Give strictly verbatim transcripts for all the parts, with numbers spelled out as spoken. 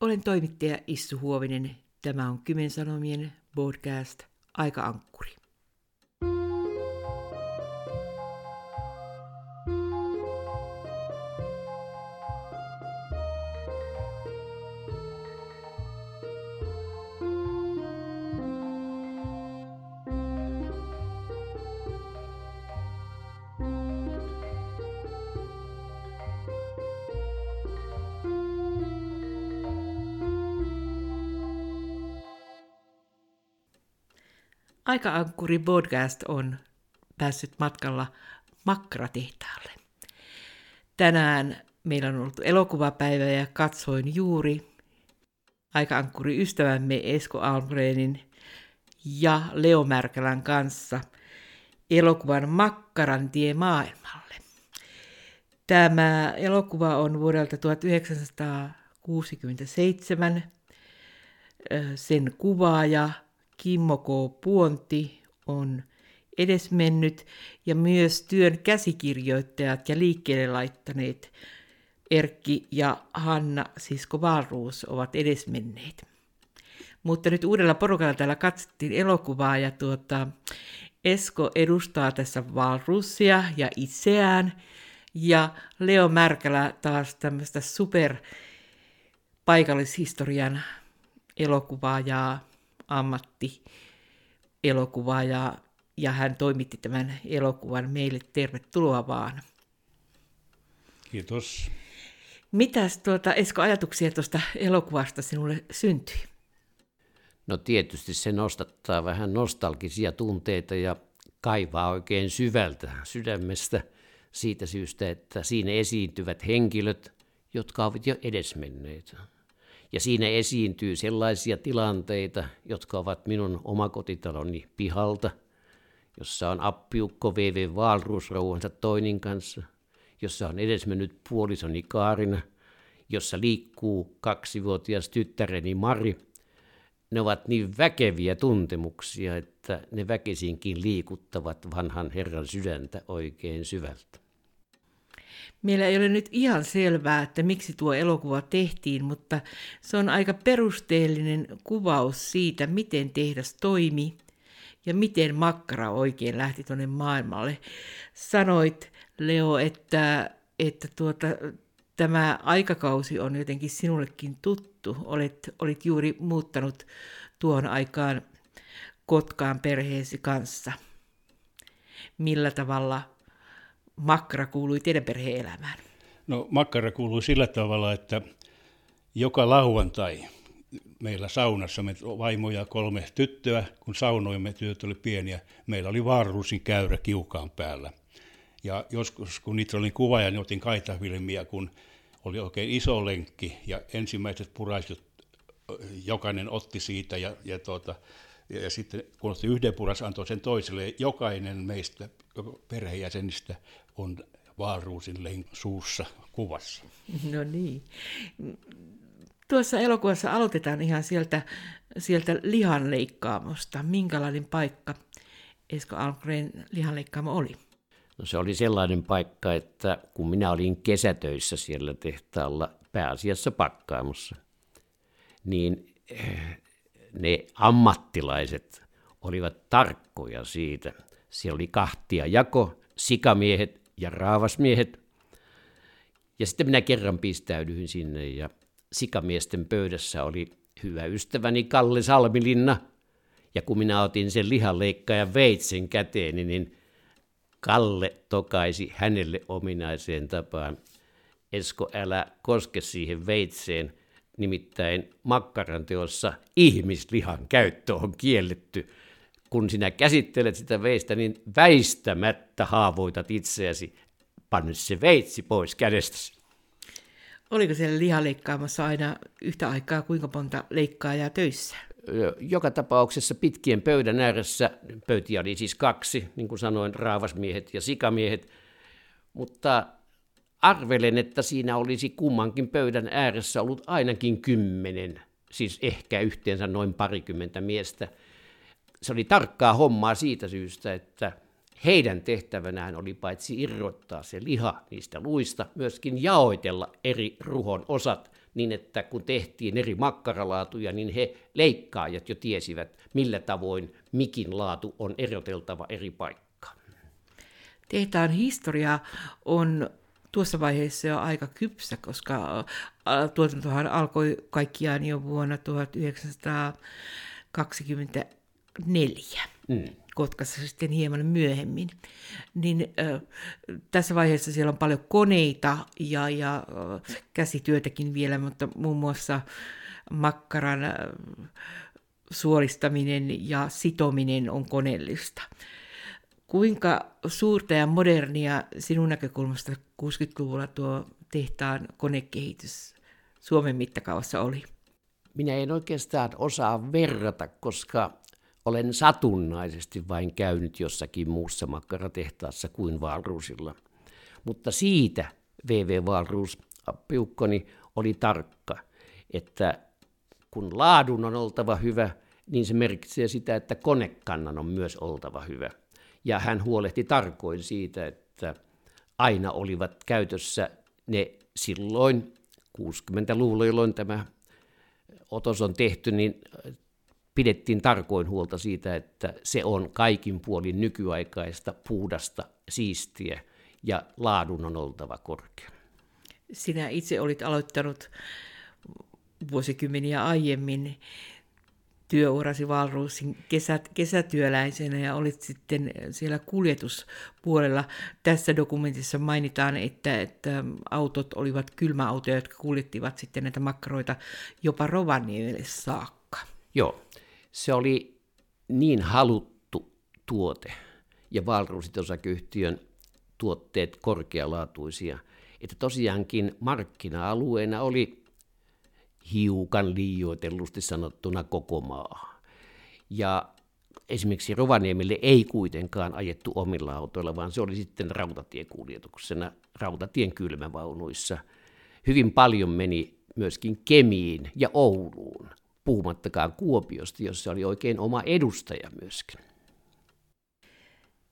Olen toimittaja Issu Huominen. Tämä on Kymen Sanomien podcast Aika-ankkuri. Aika-ankkuri podcast on päässyt matkalla Makkara-tehtaalle. Tänään meillä on ollut elokuvapäivä ja katsoin juuri Aika-ankkuri ystävämme Esko Almreenin ja Leo Märkälän kanssa elokuvan Makkaran tie maailmalle. Tämä elokuva on vuodelta tuhatyhdeksänsataakuusikymmentäseitsemän. Sen kuvaaja Kimmo K. Puonti on edesmennyt ja myös työn käsikirjoittajat ja liikkeelle laittaneet Erkki ja Hanna Sisko Wahlroos ovat edesmenneet. Mutta nyt uudella porukalla täällä katsottiin elokuvaa ja tuota, Esko edustaa tässä Wahlroosia ja itseään ja Leo Märkälä taas tämmöistä super paikallishistorian elokuvaa ja ammattielokuvaa ja, ja hän toimitti tämän elokuvan meille. Tervetuloa vaan. Kiitos. Mitäs tuota, Esko, ajatuksia tuosta elokuvasta sinulle syntyi? No tietysti se nostattaa vähän nostalgisia tunteita ja kaivaa oikein syvältä sydämestä siitä syystä, että siinä esiintyvät henkilöt, jotka ovat jo edesmenneitä. Ja siinä esiintyy sellaisia tilanteita, jotka ovat minun omakotitaloni pihalta, jossa on appiukko V V Wahlroos rouvansa Toinin kanssa, jossa on edesmennyt puolisoni Kaarina, jossa liikkuu kaksivuotias tyttäreni Mari. Ne ovat niin väkeviä tuntemuksia, että ne väkisinkin liikuttavat vanhan herran sydäntä oikein syvältä. Meillä ei ole nyt ihan selvää, että miksi tuo elokuva tehtiin, mutta se on aika perusteellinen kuvaus siitä, miten tehdas toimi ja miten makkara oikein lähti tuonne maailmalle. Sanoit, Leo, että, että tuota, tämä aikakausi on jotenkin sinullekin tuttu. Olet, olit juuri muuttanut tuon aikaan Kotkaan perheesi kanssa. Millä tavalla makkara kuului teidän perhe-elämään? No makkara kuului sillä tavalla, että joka lauantai meillä saunassa, me vaimo ja kolme tyttöä, kun saunoimme, työt oli pieniä, meillä oli Wahlroosin käyrä kiukaan päällä. Ja joskus, kun niitä oli kuvaaja, niin otin kaitafilmiä, kun oli oikein iso lenkki ja ensimmäiset puraisut jokainen otti siitä ja, ja tuota... Ja sitten kun otti yhden puras, antoi sen toiselle. Jokainen meistä perheenjäsenistä on Wahlroosin suussa kuvassa. No niin. Tuossa elokuvassa aloitetaan ihan sieltä, sieltä lihanleikkaamosta. Minkälainen paikka Esko Almreen lihanleikkaamo oli? No se oli sellainen paikka, että kun minä olin kesätöissä siellä tehtaalla, pääasiassa pakkaamossa, niin ne ammattilaiset olivat tarkkoja siitä. Siellä oli kahtia jako, sikamiehet ja raavasmiehet. Ja sitten minä kerran pistäydyin sinne ja sikamiesten pöydässä oli hyvä ystäväni Kalle Salmilinna. Ja kun minä otin sen lihanleikkaajan veitsen käteeni, niin Kalle tokaisi hänelle ominaiseen tapaan: Esko, älä koske siihen veitseen. Nimittäin makkaran teossa ihmislihan käyttö on kielletty. Kun sinä käsittelet sitä veistä, niin väistämättä haavoitat itseäsi. Panne se veitsi pois kädestäsi. Oliko siellä lihaleikkaamassa aina yhtä aikaa kuinka monta leikkaajaa töissä? Joka tapauksessa pitkien pöydän ääressä, pöytiä oli siis kaksi, niin kuin sanoin, raavasmiehet ja sikamiehet, mutta arvelen, että siinä olisi kummankin pöydän ääressä ollut ainakin kymmenen, siis ehkä yhteensä noin parikymmentä miestä. Se oli tarkkaa hommaa siitä syystä, että heidän tehtävänään oli paitsi irrottaa se liha niistä luista, myöskin jaoitella eri ruhon osat niin että kun tehtiin eri makkaralaatuja, niin he leikkaajat jo tiesivät, millä tavoin mikin laatu on eroteltava eri paikkaan. Tehtaan historia on tuossa vaiheessa jo aika kypsä, koska tuotantohan alkoi kaikkiaan jo vuonna tuhatyhdeksänsataakaksikymmentäneljä. Mm. Kotkassa sitten hieman myöhemmin, niin äh, tässä vaiheessa siellä on paljon koneita ja, ja äh, käsityötäkin vielä, mutta muun muassa makkaran äh, suoristaminen ja sitominen on koneellista. Kuinka suurta ja modernia sinun näkökulmasta kuusikymmentäluvulla tuo tehtaan konekehitys Suomen mittakaavassa oli? Minä en oikeastaan osaa verrata, koska olen satunnaisesti vain käynyt jossakin muussa makkaratehtaassa kuin Wahlroosilla. Mutta siitä V V Wahlroos, piukkoni, oli tarkka, että kun laadun on oltava hyvä, niin se merkitsee sitä, että konekannan on myös oltava hyvä. Ja hän huolehti tarkoin siitä, että aina olivat käytössä ne silloin, kuusikymmentäluvulla, jolloin tämä otos on tehty, niin pidettiin tarkoin huolta siitä, että se on kaikin puolin nykyaikaista, puhdasta, siistiä ja laadun on oltava korkea. Sinä itse olit aloittanut vuosikymmeniä aiemmin työurasi Wahlroosin kesä, kesätyöläisenä ja olit sitten siellä kuljetuspuolella. Tässä dokumentissa mainitaan, että, että autot olivat kylmäautoja, jotka kuljettivat sitten näitä makkaroita jopa Rovaniemelle saakka. Joo. Se oli niin haluttu tuote ja Wahlroosin osakeyhtiön tuotteet korkealaatuisia, että tosiaankin markkina-alueena oli hiukan liioitellusti sanottuna koko maa. Ja esimerkiksi Rovaniemelle ei kuitenkaan ajettu omilla autoilla, vaan se oli sitten rautatiekuljetuksena, rautatien kylmävaunuissa. Hyvin paljon meni myöskin Kemiin ja Ouluun, puhumattakaan Kuopiosta, jossa oli oikein oma edustaja myöskin.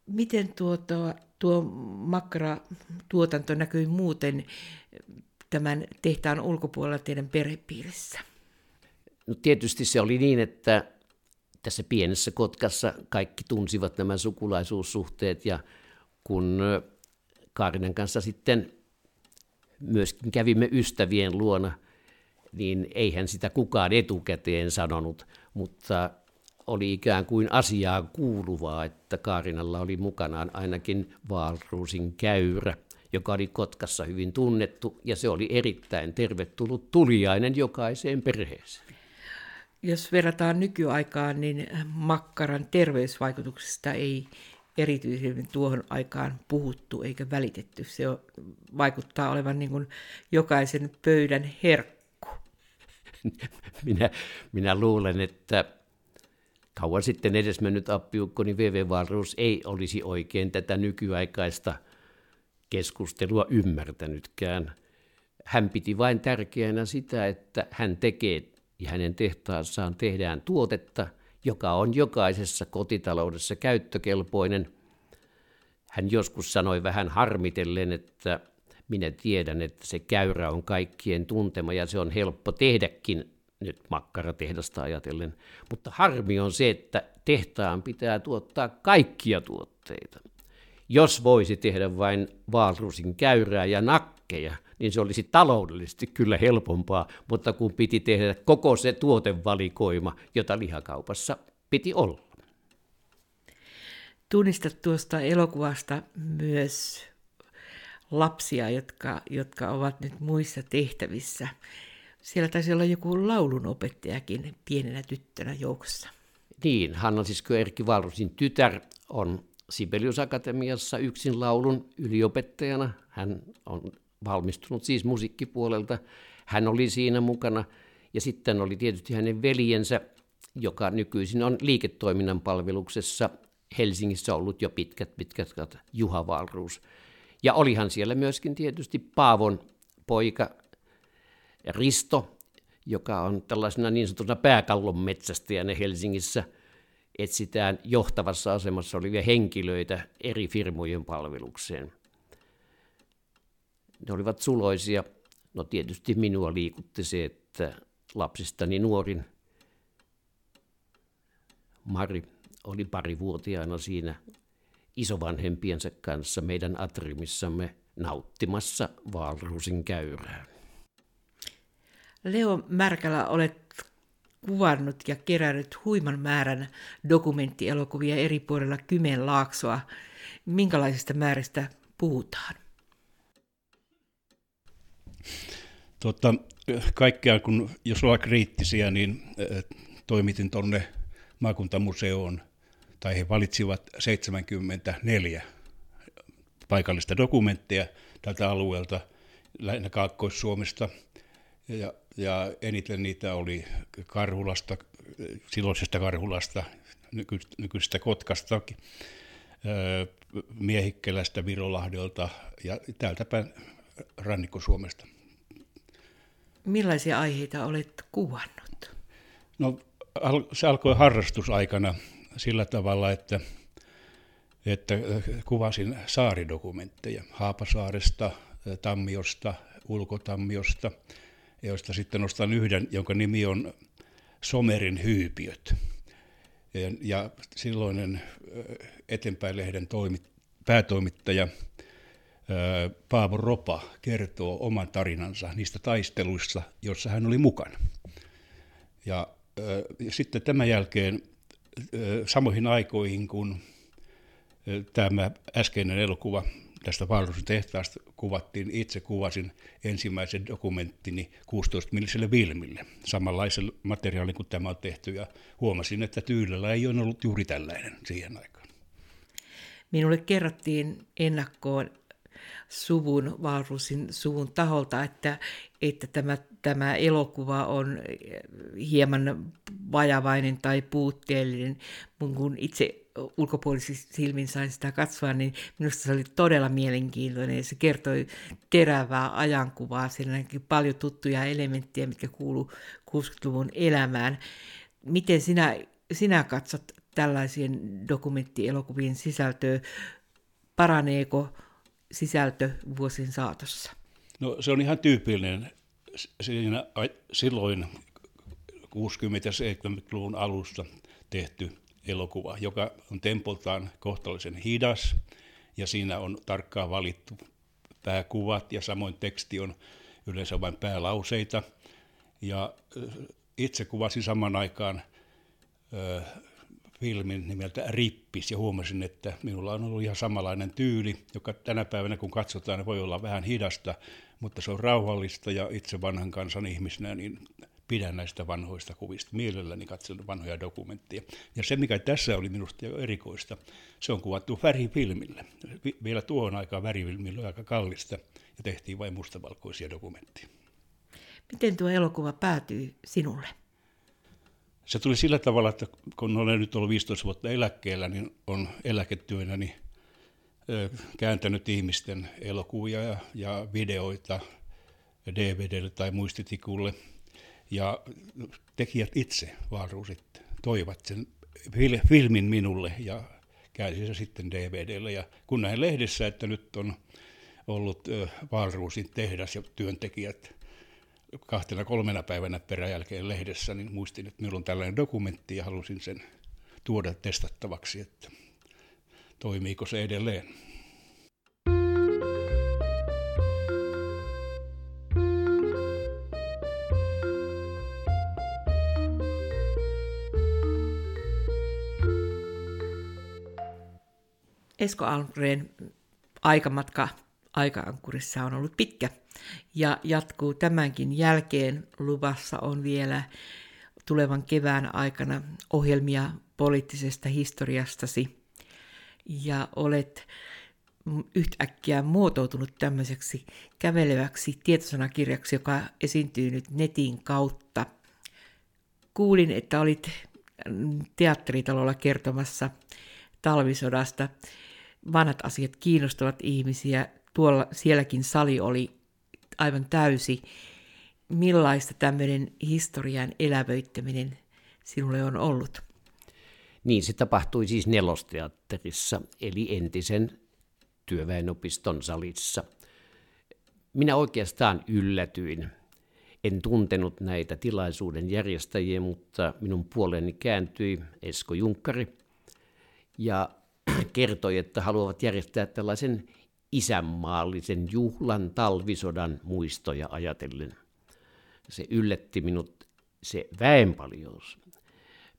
Miten tuo, tuo, tuo makkaratuotanto näkyi muuten tämän tehtaan ulkopuolella teidän perhepiirissä? No tietysti se oli niin, että tässä pienessä Kotkassa kaikki tunsivat nämä sukulaisuussuhteet, ja kun Kaarinan kanssa sitten myöskin kävimme ystävien luona, niin eihän sitä kukaan etukäteen sanonut, mutta oli ikään kuin asiaan kuuluvaa, että Kaarinalla oli mukanaan ainakin Wahlroosin käyrä, joka oli Kotkassa hyvin tunnettu, ja se oli erittäin tervetullut tuliainen jokaiseen perheeseen. Jos verrataan nykyaikaan, niin makkaran terveysvaikutuksista ei erityisesti tuohon aikaan puhuttu eikä välitetty. Se vaikuttaa olevan niin kuin jokaisen pöydän herkku. Minä, minä luulen, että kauan sitten edes mennyt appiukkoni V V Wahlroos ei olisi oikein tätä nykyaikaista keskustelua ymmärtänytkään. Hän piti vain tärkeänä sitä, että hän tekee ja hänen tehtaassaan tehdään tuotetta, joka on jokaisessa kotitaloudessa käyttökelpoinen. Hän joskus sanoi vähän harmitellen, että minä tiedän, että se käyrä on kaikkien tuntema ja se on helppo tehdäkin nyt makkaratehdasta ajatellen, mutta harmi on se, että tehtaan pitää tuottaa kaikkia tuotteita. Jos voisi tehdä vain Wahlroosin käyrää ja nakkeja, niin se olisi taloudellisesti kyllä helpompaa, mutta kun piti tehdä koko se tuotevalikoima, jota lihakaupassa piti olla. Tunnistat tuosta elokuvasta myös lapsia, jotka, jotka ovat nyt muissa tehtävissä. Siellä taisi olla joku laulunopettajakin pienenä tyttönä joukossa. Niin, Hanna Sisko Erkki Wahlroosin tytär on Sibelius Akatemiassa yksin laulun yliopettajana. Hän on valmistunut siis musiikkipuolelta. Hän oli siinä mukana ja sitten oli tietysti hänen veljensä, joka nykyisin on liiketoiminnan palveluksessa Helsingissä ollut jo pitkät, pitkät, pitkät Juha Wahlroos. Ja olihan siellä myöskin tietysti Paavon poika Risto, joka on tällaisena niin sanottuna pääkallon metsästäjänä Helsingissä. Etsitään johtavassa asemassa olevia henkilöitä eri firmojen palvelukseen. Ne olivat suloisia No tietysti minua liikutti se, että lapsistani nuorin Mari oli parivuotiaana siinä isovanhempiensa kanssa meidän atriumissamme nauttimassa Wahlroosin käyrää. Leo Märkälä, olet kuvannut ja kerännyt huiman määrän dokumenttielokuvia eri puolilla Kymenlaaksoa. Minkälaisista määristä puhutaan? Totta, kaikkea kun, jos ollaan kriittisiä, niin toimitin tuonne maakuntamuseoon, tai he valitsivat seitsemänkymmentäneljä paikallista dokumentteja tältä alueelta, lähinnä Kaakkois-Suomesta, ja, ja eniten niitä oli Karhulasta, silloisesta Karhulasta, nykyisestä Kotkastakin, Miehikkelästä, Virolahdelta ja täältäpäin Rannikko-Suomesta. Millaisia aiheita olet kuvannut? No, se alkoi harrastusaikana sillä tavalla, että, että kuvasin saaridokumentteja Haapasaaresta, Tammiosta, Ulkotammiosta, joista sitten nostan yhden, jonka nimi on Somerin hyypiöt. Ja, ja silloinen Eteenpäin-lehden toimit, päätoimittaja Paavo Ropa kertoo oman tarinansa niistä taisteluista, joissa hän oli mukana. Ja, ja sitten tämän jälkeen samoihin aikoihin, kun tämä äskeinen elokuva tästä Wahlroosin tehtaasta kuvattiin, itse kuvasin ensimmäisen dokumenttini kuusitoista milliselle filmille, samanlaisen materiaalin kuin tämä on tehty, ja huomasin, että tyylillä ei ole ollut juuri tällainen siihen aikaan. Minulle kerrottiin ennakkoon suvun, Wahlroosin suvun taholta, että, että tämä, tämä elokuva on hieman vajavainen tai puutteellinen, kun itse ulkopuolisiin silmin sain sitä katsoa, niin minusta se oli todella mielenkiintoinen. Se kertoi terävää ajankuvaa, siellä näkyy paljon tuttuja elementtejä, mitkä kuuluu kuusikymmentäluvun elämään. Miten sinä, sinä katsot tällaisien dokumenttielokuvien sisältöä? Paraneeko sisältö vuosien saatossa? No, se on ihan tyypillinen siinä silloin kuusikymmentä- ja seitsemänkymmentäluvun alussa tehty elokuva, joka on tempoltaan kohtalaisen hidas, ja siinä on tarkkaan valittu pääkuvat, ja samoin teksti on yleensä vain päälauseita. Ja itse kuvasin saman aikaan ö, filmin nimeltä Rippis, ja huomasin, että minulla on ollut ihan samanlainen tyyli, joka tänä päivänä kun katsotaan voi olla vähän hidasta, mutta se on rauhallista, ja itse vanhan kansan ihmisenä niin pidän näistä vanhoista kuvista mielelläni, katson vanhoja dokumentteja. Ja se, mikä tässä oli minusta jo erikoista, se on kuvattu värifilmillä. Vielä tuohon aikaan värifilmillä oli aika kallista ja tehtiin vain mustavalkoisia dokumentteja. Miten tuo elokuva päätyy sinulle? Se tuli sillä tavalla, että kun olen nyt ollut viisitoista vuotta eläkkeellä, niin on eläketyönäni kääntänyt ihmisten elokuvia ja, ja videoita D V D:lle tai muistitikulle. Ja tekijät itse, Wahlroosit, toivat sen filmin minulle ja käänsin se sitten D V D:llä. Ja kun näin lehdessä, että nyt on ollut Wahlroosin tehdas ja työntekijät kahtena kolmena päivänä peräjälkeen lehdessä, niin muistin, että minulla on tällainen dokumentti ja halusin sen tuoda testattavaksi, että toimiiko se edelleen. Esko Almreen aikamatka aika-ankkurissa on ollut pitkä ja jatkuu tämänkin jälkeen. Luvassa on vielä tulevan kevään aikana ohjelmia poliittisesta historiastasi ja olet yhtäkkiä muotoutunut tämmöiseksi käveleväksi tietosanakirjaksi, joka esiintyy nyt netin kautta. Kuulin, että olit teatteritalolla kertomassa talvisodasta. Vanhat asiat kiinnostavat ihmisiä. Tuolla sielläkin sali oli aivan täysi. Millaista tämmöinen historian elävöittäminen sinulle on ollut? Niin, se tapahtui siis Nelosteatterissa, eli entisen työväenopiston salissa. Minä oikeastaan yllätyin. En tuntenut näitä tilaisuuden järjestäjiä, mutta minun puoleeni kääntyi Esko Junkkari ja kertoi, että haluavat järjestää tällaisen isänmaallisen juhlan talvisodan muistoja ajatellen. Se yllätti minut, se väenpaljous.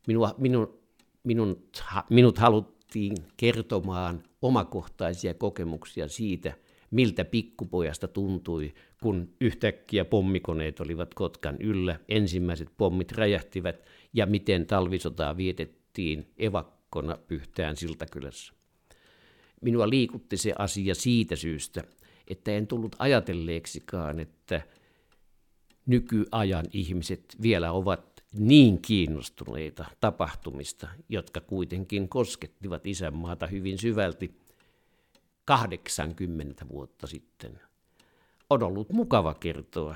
Minua, minun, minut, minut haluttiin kertomaan omakohtaisia kokemuksia siitä, miltä pikkupojasta tuntui, kun yhtäkkiä pommikoneet olivat Kotkan yllä, ensimmäiset pommit räjähtivät ja miten talvisotaa vietettiin evakkona Pyhtään Siltakylässä. Minua liikutti se asia siitä syystä, että en tullut ajatelleeksikaan, että nykyajan ihmiset vielä ovat niin kiinnostuneita tapahtumista, jotka kuitenkin koskettivat isänmaata hyvin syvälti kahdeksankymmentä vuotta sitten. On ollut mukava kertoa.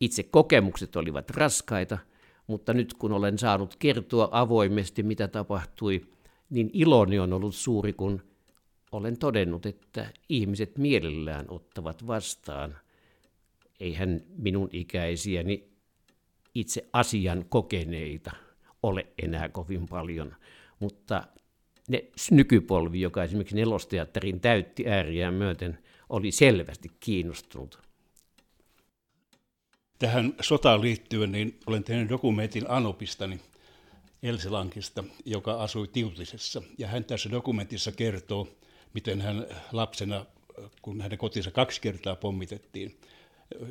Itse kokemukset olivat raskaita, mutta nyt kun olen saanut kertoa avoimesti, mitä tapahtui, niin iloni on ollut suuri, kun olen todennut, että ihmiset mielellään ottavat vastaan. Eihän minun ikäisiäni itse asian kokeneita ole enää kovin paljon, mutta ne nykypolvi, joka esimerkiksi Nelosteatterin täytti ääriään myöten, oli selvästi kiinnostunut. Tähän sotaan liittyen niin olen tehnyt dokumentin anopistani Elsilankista, joka asui Tiutisessa. Ja hän tässä dokumentissa kertoo, miten hän lapsena, kun hänen kotinsa kaksi kertaa pommitettiin,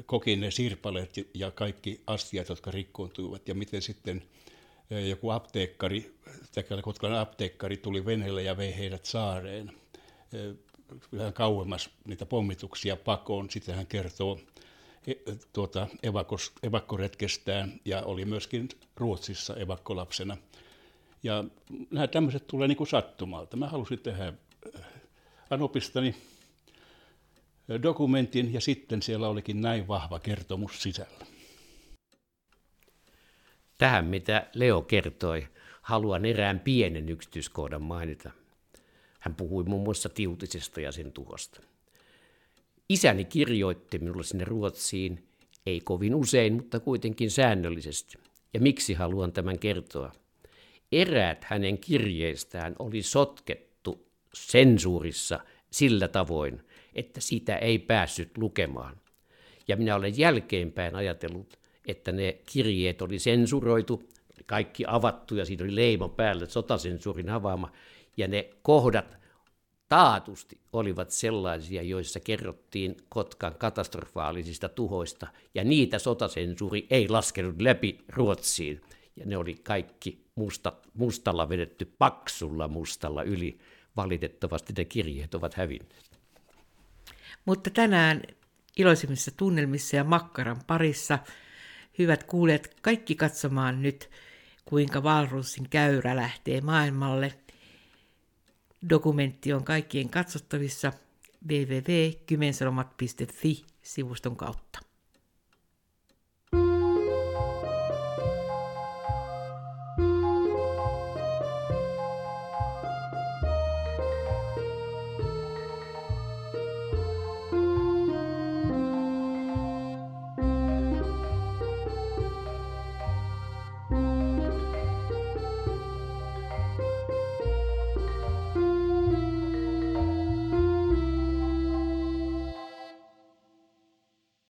koki ne sirpaleet ja kaikki astiat, jotka rikkoontuivat, ja miten sitten joku apteekkari, Kotkan apteekkari tuli veneelle ja vei heidät saareen vähän kauemmas niitä pommituksia pakoon. Sitten hän kertoo tuota, evakos, evakkoretkestään ja oli myöskin Ruotsissa evakkolapsena. Ja nämä tämmöiset tulee niin kuin sattumalta. Mä halusin tehdä anopistani dokumentin ja sitten siellä olikin näin vahva kertomus sisällä. Tähän, mitä Leo kertoi, haluan erään pienen yksityiskohdan mainita. Hän puhui muun muassa Tiutisesta ja sen tuhosta. Isäni kirjoitti minulle sinne Ruotsiin, ei kovin usein, mutta kuitenkin säännöllisesti. Ja miksi haluan tämän kertoa? Eräät hänen kirjeistään oli sotkettu sensuurissa sillä tavoin, että sitä ei päässyt lukemaan. Ja minä olen jälkeenpäin ajatellut, että ne kirjeet oli sensuroitu, kaikki avattu ja siinä oli leima päällä, sotasensuurin avaama, ja ne kohdat taatusti olivat sellaisia, joissa kerrottiin Kotkan katastrofaalisista tuhoista, ja niitä sotasensuuri ei laskenut läpi Ruotsiin, ja ne oli kaikki musta, mustalla vedetty, paksulla mustalla yli. Valitettavasti ne kirjeet ovat hävinneet. Mutta tänään iloisimmissa tunnelmissa ja makkaran parissa, hyvät kuulijat, kaikki katsomaan nyt, kuinka Wahlroosin käyrä lähtee maailmalle. Dokumentti on kaikkien katsottavissa double-u double-u double-u piste kymen sanomat piste fi sivuston kautta.